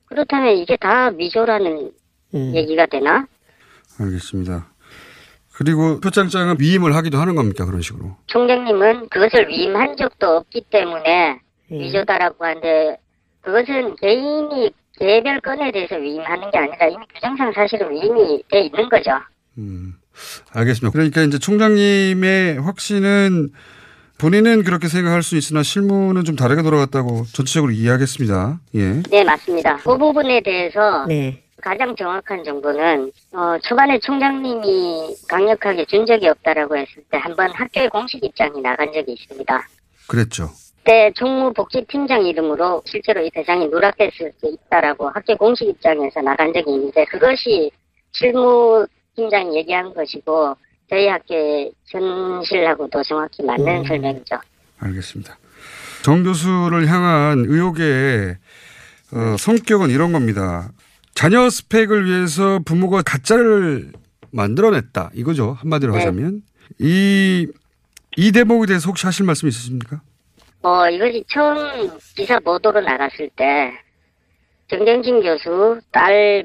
그렇다면 이게 다 위조라는 얘기가 되나? 알겠습니다. 그리고 표창장은 위임을 하기도 하는 겁니까? 그런 식으로. 총장님은 그것을 위임한 적도 없기 때문에 위조다라고 하는데 그것은 개인이 개별 건에 대해서 위임하는 게 아니라 이미 규정상 사실은 위임이 돼 있는 거죠. 알겠습니다. 그러니까 이제 총장님의 확신은 본인은 그렇게 생각할 수 있으나 실무는 좀 다르게 돌아갔다고 전체적으로 이해하겠습니다. 예. 네, 맞습니다. 그 부분에 대해서 가장 정확한 정보는 초반에 총장님이 강력하게 준 적이 없다라고 했을 때 한번 학교의 공식 입장이 나간 적이 있습니다. 그랬죠. 그때 총무복지팀장 이름으로 실제로 이 대장이 누락됐을 수 있다라고 학교 공식 입장에서 나간 적이 있는데 그것이 실무팀장이 얘기한 것이고 저희 학교의 현실하고도 정확히 맞는 설명이죠. 알겠습니다. 정 교수를 향한 의혹의 성격은 이런 겁니다. 자녀 스펙을 위해서 부모가 가짜를 만들어냈다. 이거죠. 한마디로 하자면. 이 대목에 대해서 혹시 하실 말씀 있으십니까? 이것이 처음 기사 보도로 나갔을 때 정경진 교수 딸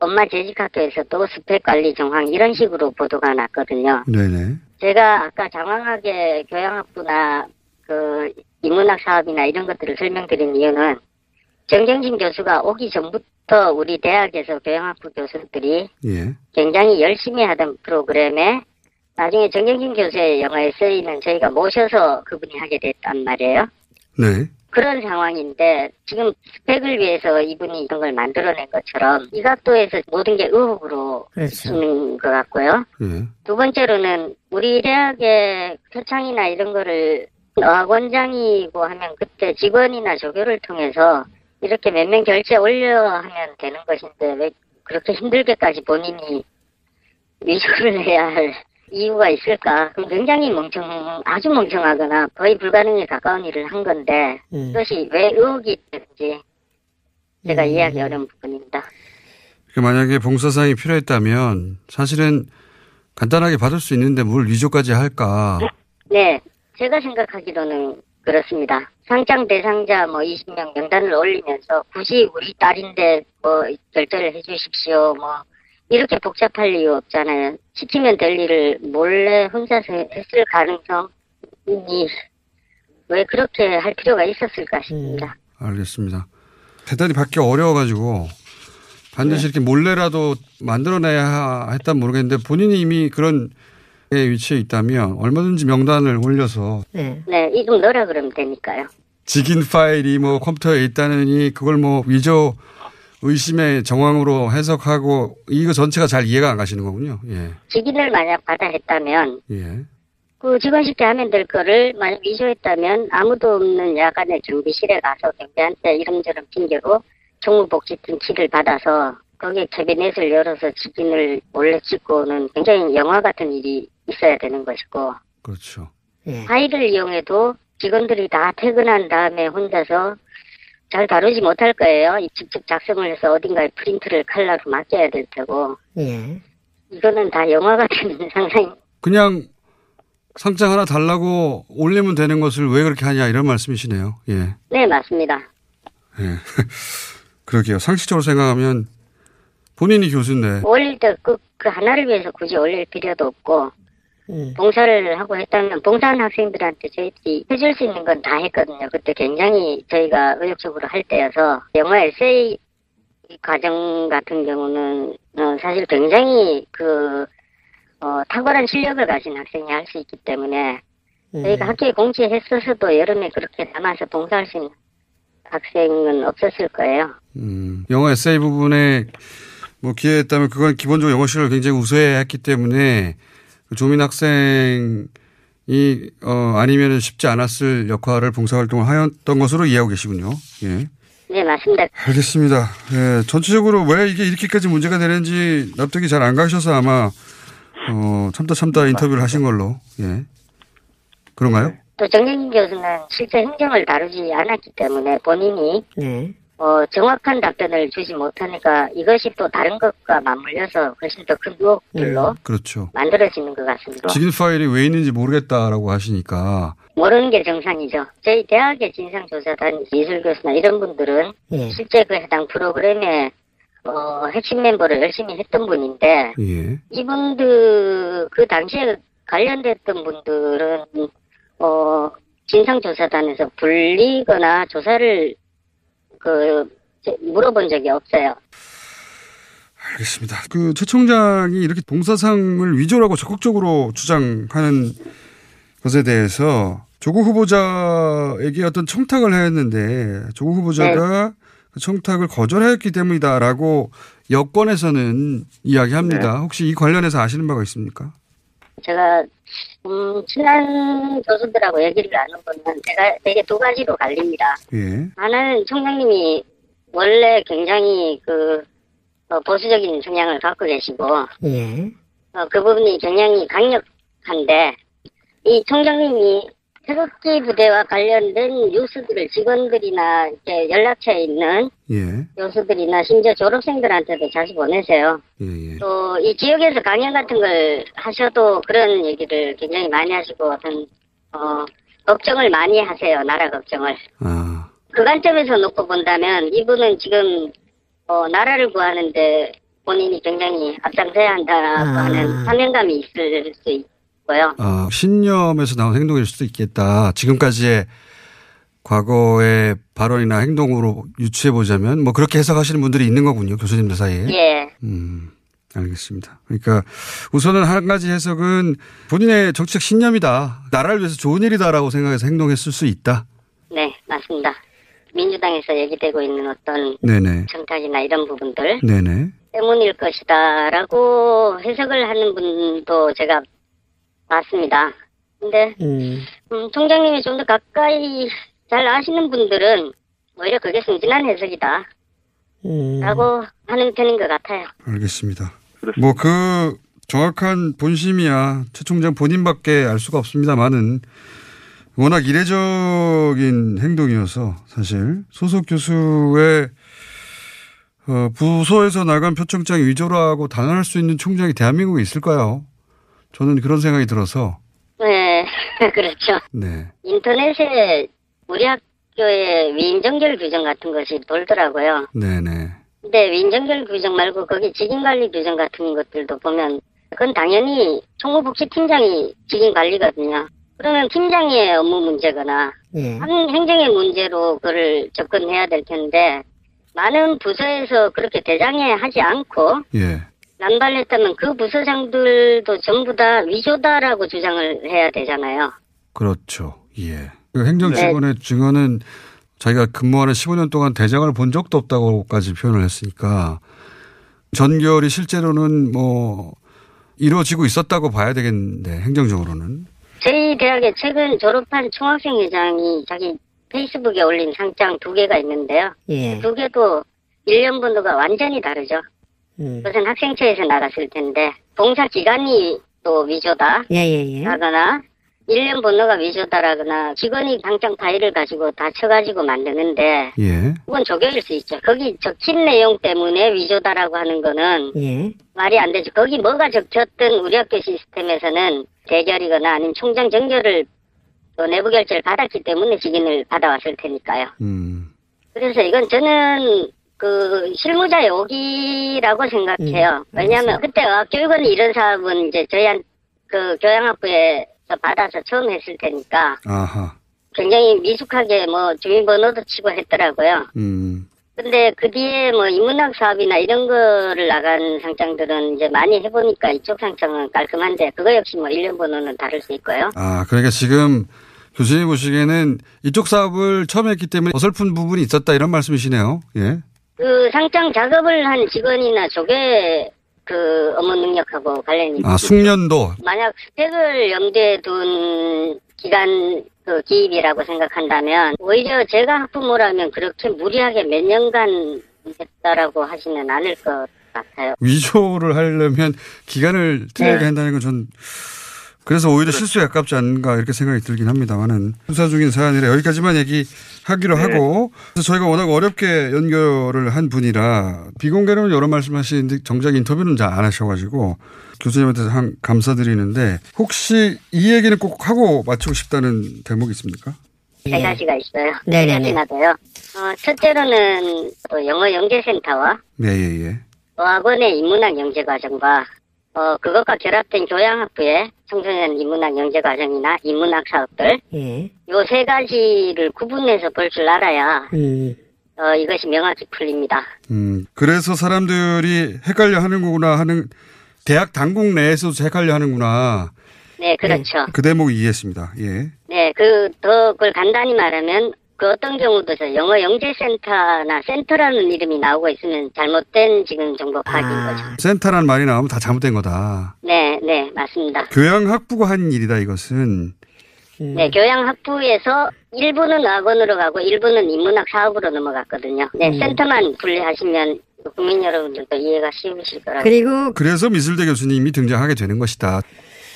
엄마 재직학교에서도 스펙 관리 정황 이런 식으로 보도가 났거든요. 네네. 제가 아까 장황하게 교양학부나 그 인문학 사업이나 이런 것들을 설명드린 이유는 정경심 교수가 오기 전부터 우리 대학에서 교양학부 교수들이 굉장히 열심히 하던 프로그램에 나중에 정경심 교수의 영화에 쓰이는 저희가 모셔서 그분이 하게 됐단 말이에요. 네. 그런 상황인데 지금 스펙을 위해서 이분이 이런 걸 만들어낸 것처럼 이 각도에서 모든 게 의혹으로 쓰는 것 같고요. 두 번째로는 우리 대학의 표창이나 이런 거를 어학원장이고 하면 그때 직원이나 조교를 통해서 이렇게 몇 명 결제 올려 하면 되는 것인데 왜 그렇게 힘들게까지 본인이 위조를 해야 할 이유가 있을까? 그럼 굉장히 아주 멍청하거나 거의 불가능에 가까운 일을 한 건데 그것이 왜 의혹이 되는지 제가 이해하기 어려운 부분입니다. 만약에 봉사상이 필요했다면 사실은 간단하게 받을 수 있는데 뭘 위조까지 할까? 네. 제가 생각하기로는 그렇습니다. 상장 대상자 20명 명단을 올리면서 굳이 우리 딸인데 결제를 해 주십시오. 이렇게 복잡할 이유 없잖아요. 시키면 될 일을 몰래 혼자서 했을 가능성이 왜 그렇게 할 필요가 있었을까 싶습니다. 알겠습니다. 대단히 받기 어려워가지고 반드시 이렇게 몰래라도 만들어내야 했단 모르겠는데 본인이 이미 그런 위치에 있다면 얼마든지 명단을 올려서 네, 이름 넣으라 그러면 되니까요. 직인 파일이 컴퓨터에 있다느니 그걸 위조 의심의 정황으로 해석하고 이거 전체가 잘 이해가 안 가시는 거군요. 직인을 만약 받아 했다면 그 직원식대 하면 될 거를 만약 위조했다면 아무도 없는 야간에 정비실에 가서 경비한테 이런저런 핑계로 총무복지팀 키를 받아서 거기에 캐비넷을 열어서 직인을 몰래 찍고는 굉장히 영화 같은 일이 있어야 되는 것이고. 그렇죠. 예. 파일을 이용해도 직원들이 다 퇴근한 다음에 혼자서 잘 다루지 못할 거예요. 직접 작성을 해서 어딘가에 프린트를 칼라로 맡겨야 될 테고. 예. 이거는 다 영화 같은 상상. 그냥 상장 하나 달라고 올리면 되는 것을 왜 그렇게 하냐 이런 말씀이시네요. 예. 네, 맞습니다. 예. 그러게요. 상식적으로 생각하면 본인이 교수인데. 올릴 때 그 하나를 위해서 굳이 올릴 필요도 없고. 봉사를 하고 했다면 봉사한 학생들한테 저희들이 해줄 수 있는 건 다 했거든요. 그때 굉장히 저희가 의욕적으로 할 때여서 영화 에세이 과정 같은 경우는 사실 굉장히 탁월한 실력을 가진 학생이 할 수 있기 때문에 저희가 학교에 공지했어서도 여름에 그렇게 남아서 봉사할 수 있는 학생은 없었을 거예요. 영화 에세이 부분에 뭐 기회했다면 그건 기본적으로 영어 실력을 굉장히 우수했기 때문에 조민 학생이 아니면 쉽지 않았을 역할을 봉사활동을 하였던 것으로 이해하고 계시군요. 예. 네, 맞습니다. 알겠습니다. 예, 전체적으로 왜 이게 이렇게까지 문제가 되는지 납득이 잘 안 가셔서 아마 참다 인터뷰를 하신 걸로. 예. 그런가요? 또 정경진 교수는 실제 행정을 다루지 않았기 때문에 본인이 정확한 답변을 주지 못하니까 이것이 또 다른 것과 맞물려서 훨씬 더 큰 의혹들로 그렇죠. 만들어지는 것 같습니다. 직인 파일이 왜 있는지 모르겠다라고 하시니까. 모르는 게 정상이죠. 저희 대학의 진상조사단 예술교수나 이런 분들은 실제 그 해당 프로그램에 핵심 멤버를 열심히 했던 분인데 이분들 그 당시에 관련됐던 분들은 진상조사단에서 불리거나 조사를 물어본 적이 없어요. 알겠습니다. 최 총장이 이렇게 봉사상을 위조라고 적극적으로 주장하는 것에 대해서 조국 후보자에게 어떤 청탁을 했는데 조국 후보자가 그 청탁을 거절하였기 때문이다라고 여권에서는 이야기합니다. 혹시 이 관련해서 아시는 바가 있습니까? 제가 친한 교수들하고 얘기를 나눠보면 제가 되게 두 가지로 갈립니다. 하나는 총장님이 원래 굉장히 보수적인 성향을 갖고 계시고 그 부분이 굉장히 강력한데 이 총장님이 태극기 부대와 관련된 뉴스들을 직원들이나 이렇게 연락처에 있는 교수들이나 심지어 졸업생들한테도 자주 보내세요. 또 이 지역에서 강연 같은 걸 하셔도 그런 얘기를 굉장히 많이 하시고 어떤 걱정을 많이 하세요. 나라 걱정을. 그 관점에서 놓고 본다면 이분은 지금 나라를 구하는데 본인이 굉장히 앞장서야 한다라고 하는 사명감이 있을 수 있고 신념에서 나온 행동일 수도 있겠다. 지금까지의 과거의 발언이나 행동으로 유추해보자면 뭐 그렇게 해석하시는 분들이 있는 거군요. 교수님들 사이에. 예. 알겠습니다. 그러니까 우선은 한 가지 해석은 본인의 정치적 신념이다. 나라를 위해서 좋은 일이다라고 생각해서 행동했을 수 있다. 네. 맞습니다. 민주당에서 얘기되고 있는 어떤 청탁이나 이런 부분들 때문일 것이다라고 해석을 하는 분도 제가 맞습니다. 근데, 총장님이 좀 더 가까이 잘 아시는 분들은 오히려 그게 순진한 해석이다. 라고 하는 편인 것 같아요. 알겠습니다. 뭐, 정확한 본심이야. 최 총장 본인밖에 알 수가 없습니다만은 워낙 이례적인 행동이어서 사실 소속 교수의 부서에서 나간 표창장이 위조라고 단언할 수 있는 총장이 대한민국에 있을까요? 저는 그런 생각이 들어서. 네, 그렇죠. 네. 인터넷에 우리 학교의 위인정결 규정 같은 것이 돌더라고요. 네네. 근데 위인정결 규정 말고 거기 직인관리 규정 같은 것들도 보면 그건 당연히 총무복지팀장이 직인관리거든요. 그러면 팀장의 업무 문제거나 한 행정의 문제로 그걸 접근해야 될 텐데 많은 부서에서 그렇게 대장에 하지 않고 남발했다면 그 부서장들도 전부 다 위조다라고 주장을 해야 되잖아요. 그렇죠. 예. 그 행정직원의 증언은 자기가 근무하는 15년 동안 대장을 본 적도 없다고까지 표현을 했으니까 전결이 실제로는 뭐 이루어지고 있었다고 봐야 되겠는데 행정적으로는. 저희 대학에 최근 졸업한 총학생 회장이 자기 페이스북에 올린 상장 2개가 있는데요. 두 개도 1년 번호가 완전히 다르죠. 무슨 학생회에서 나갔을 텐데 봉사 기간이 또 위조다. 예예예. 하거나 1년 번호가 위조다라거나 직원이 당장 파일을 가지고 다 쳐가지고 만드는데 예. 그건 조격일 수 있죠. 거기 적힌 내용 때문에 위조다라고 하는 거는 예. 말이 안 되죠. 거기 뭐가 적혔든 우리 학교 시스템에서는 대결이거나 아니면 총장 정결을 또 내부 결제를 받았기 때문에 직인을 받아왔을 테니까요. 그래서 이건 저는 그 실무자 요기라고 생각해요. 왜냐하면 그때 어학교육원 이런 사업은 이제 저희한 그 교양학부에 받아서 처음 했을 테니까 아하. 굉장히 미숙하게 뭐 주민번호도 치고 했더라고요. 근데 그 뒤에 뭐 인문학 사업이나 이런 거를 나간 상장들은 이제 많이 해보니까 이쪽 상장은 깔끔한데 그거 역시 뭐 1년 번호는 다를 수 있고요. 아 그러니까 지금 교수님 보시기에는 이쪽 사업을 처음 했기 때문에 어설픈 부분이 있었다 이런 말씀이시네요. 예. 그 상장 작업을 한 직원이나 조계 그 업무 능력하고 관련이 있습니다. 아, 숙련도. 만약 스펙을 염두에 둔 기간 그 기입이라고 생각한다면 오히려 제가 학부모라면 그렇게 무리하게 몇 년간 했다라고 하시는 않을 것 같아요. 위조를 하려면 기간을 틀리게 네. 한다는 건 전 그래서 오히려 그렇죠. 실수에 가깝지 않은가 이렇게 생각이 들긴 합니다만은 수사 중인 사안이라 여기까지만 얘기하기로 네. 하고 저희가 워낙 어렵게 연결을 한 분이라 비공개로는 여러 말씀하시는데 정작 인터뷰는 잘 안 하셔가지고 교수님한테 감사드리는데 혹시 이 얘기는 꼭 하고 마치고 싶다는 대목이 있습니까? 네 가지가 있어요. 네 가지나 돼요. 첫째로는 영어 영재센터와 네예예. 예. 어학원의 인문학 영재과정과 그것과 결합된 교양학부의 청소년 인문학 영재과정이나 인문학 사업들 요 세 가지를 구분해서 볼 줄 알아야 이것이 명확히 풀립니다. 그래서 사람들이 헷갈려 하는구나 하는 대학 당국 내에서도 헷갈려 하는구나. 네, 그렇죠. 그 대목을 이해했습니다. 예. 네, 그걸 간단히 말하면 그 어떤 경우도 저 영어 영재센터나 센터라는 이름이 나오고 있으면 잘못된 지금 정보 파악인 거죠. 센터라는 말이 나오면 다 잘못된 거다. 네, 네, 맞습니다. 교양학부가 한 일이다 이것은. 네, 교양학부에서 일부는 어학원으로 가고 일부는 인문학 사업으로 넘어갔거든요. 네, 센터만 분리하시면 국민 여러분들도 이해가 쉬우실 거라고. 그리고 그래서 미술대 교수님이 등장하게 되는 것이다.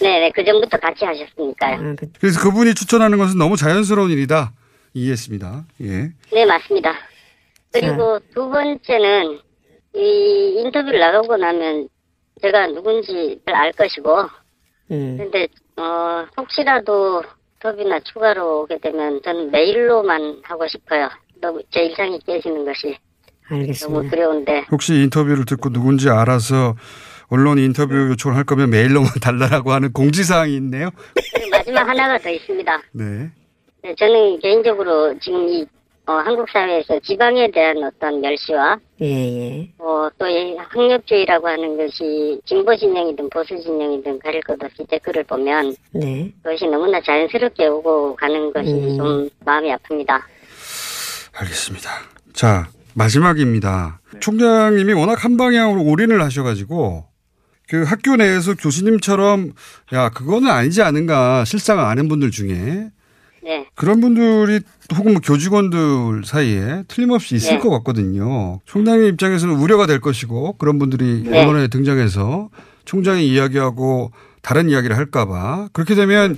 네, 네, 그 전부터 같이 하셨으니까요. 그래서 그분이 추천하는 것은 너무 자연스러운 일이다. 이해했습니다. 예. 네, 맞습니다. 그리고 자. 두 번째는 이 인터뷰를 나가고 나면 제가 누군지 잘 알 것이고 근데 혹시라도 인터뷰나 추가로 오게 되면 저는 메일로만 하고 싶어요. 너무 제 일상이 깨지는 것이 알겠습니다. 너무 두려운데. 혹시 인터뷰를 듣고 누군지 알아서 언론 인터뷰 요청을 할 거면 메일로만 달라라고 하는 공지사항이 있네요. 마지막 하나가 더 있습니다. 네. 저는 개인적으로 지금 이 한국 사회에서 지방에 대한 어떤 멸시와 예. 또 이 학력주의라고 하는 것이 진보 진영이든 보수 진영이든 가릴 것 없이 댓글을 보면 네. 그것이 너무나 자연스럽게 오고 가는 것이 좀 마음이 아픕니다. 알겠습니다. 자 마지막입니다. 네. 총장님이 워낙 한 방향으로 올인을 하셔가지고 그 학교 내에서 교수님처럼 야 그거는 아니지 않은가 실상을 아는 분들 중에. 네. 그런 분들이 혹은 뭐 교직원들 사이에 틀림없이 있을 네. 것 같거든요. 총장의 입장에서는 우려가 될 것이고 그런 분들이 네. 이번에 등장해서 총장이 이야기하고 다른 이야기를 할까 봐 그렇게 되면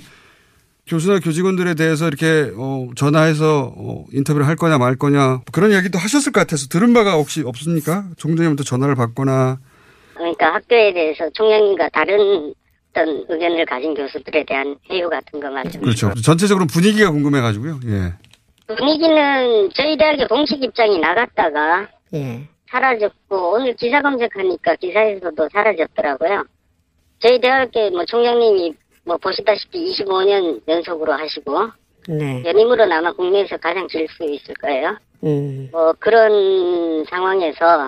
교수나 교직원들에 대해서 이렇게 전화해서 인터뷰를 할 거냐 말 거냐 그런 이야기도 하셨을 것 같아서 들은 바가 혹시 없습니까? 총장님부터 전화를 받거나. 그러니까 학교에 대해서 총장님과 다른 어떤 의견을 가진 교수들에 대한 회유 같은 거 말씀이시죠. 그렇죠. 전체적으로 분위기가 궁금해가지고요. 예. 분위기는 저희 대학의 공식 입장이 나갔다가 예. 사라졌고 오늘 기사 검색하니까 기사에서도 사라졌더라고요. 저희 대학의 뭐 총장님이 뭐 보시다시피 25년 연속으로 하시고 네. 연임으로는 아마 국내에서 가장 길 수 있을 거예요. 뭐 그런 상황에서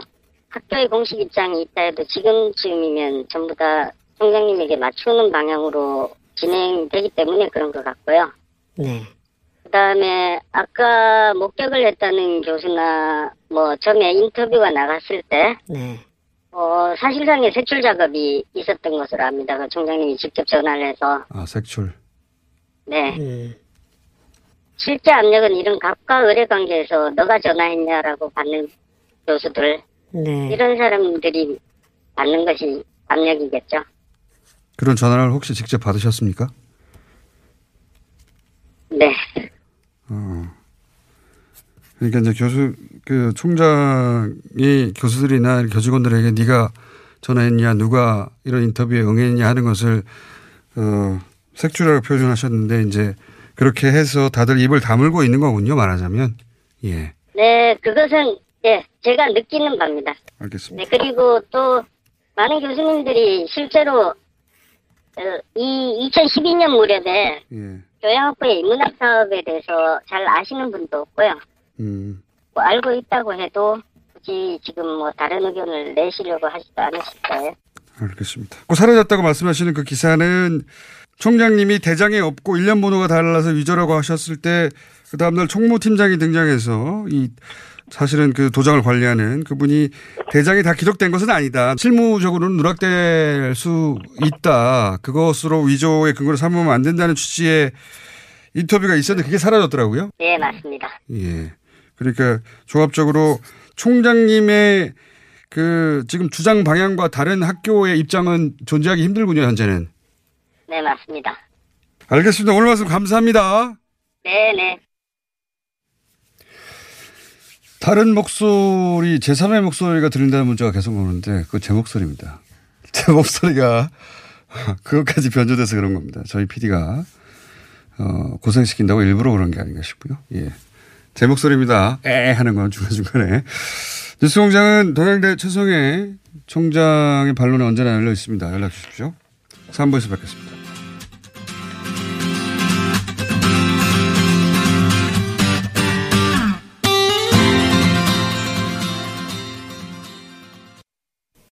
학교의 공식 입장이 있다 해도 지금쯤이면 전부 다 총장님에게 맞추는 방향으로 진행되기 때문에 그런 것 같고요. 네. 그다음에 아까 목격을 했다는 교수나 뭐 처음에 인터뷰가 나갔을 때 네. 사실상의 색출 작업이 있었던 것으로 압니다. 그 총장님이 직접 전화를 해서. 아, 색출. 네. 실제 압력은 이런 갑과 을의 관계에서 너가 전화했냐라고 받는 교수들. 네. 이런 사람들이 받는 것이 압력이겠죠. 그런 전화를 혹시 직접 받으셨습니까? 네. 그러니까 이제 교수, 그 총장이 교수들이나 교직원들에게 네가 전화했냐, 누가 이런 인터뷰에 응했냐 하는 것을 색출하고 표현하셨는데 이제 그렇게 해서 다들 입을 다물고 있는 거군요, 말하자면. 예. 네, 그것은 예 제가 느끼는 바입니다. 알겠습니다. 네, 그리고 또 많은 교수님들이 실제로 이 2012년 무렵에 예. 교양학부의 인문학 사업에 대해서 잘 아시는 분도 없고요. 뭐 알고 있다고 해도 굳이 지금 뭐 다른 의견을 내시려고 하지도 않으실 거예요. 알겠습니다. 그 사라졌다고 말씀하시는 그 기사는 총장님이 대장에 없고 1년 번호가 달라서 위조라고 하셨을 때 그 다음날 총무팀장이 등장해서 이 사실은 그 도장을 관리하는 그분이 대장이 다 기록된 것은 아니다. 실무적으로는 누락될 수 있다. 그것으로 위조의 근거를 삼으면 안 된다는 취지의 인터뷰가 있었는데 그게 사라졌더라고요. 네, 맞습니다. 예. 그러니까 종합적으로 총장님의 그 지금 주장 방향과 다른 학교의 입장은 존재하기 힘들군요, 현재는. 네, 맞습니다. 알겠습니다. 오늘 말씀 감사합니다. 네네. 다른 목소리, 제3의 목소리가 들린다는 문자가 계속 오는데 그거 제 목소리입니다. 제 목소리가 그것까지 변조돼서 그런 겁니다. 저희 PD가 고생시킨다고 일부러 그런 게 아닌가 싶고요. 예, 제 목소리입니다. 에 하는 건 중간중간에. 뉴스공장은 동양대 최성해 총장의 반론에 언제나 열려 있습니다. 연락 주십시오. 3부에서 뵙겠습니다.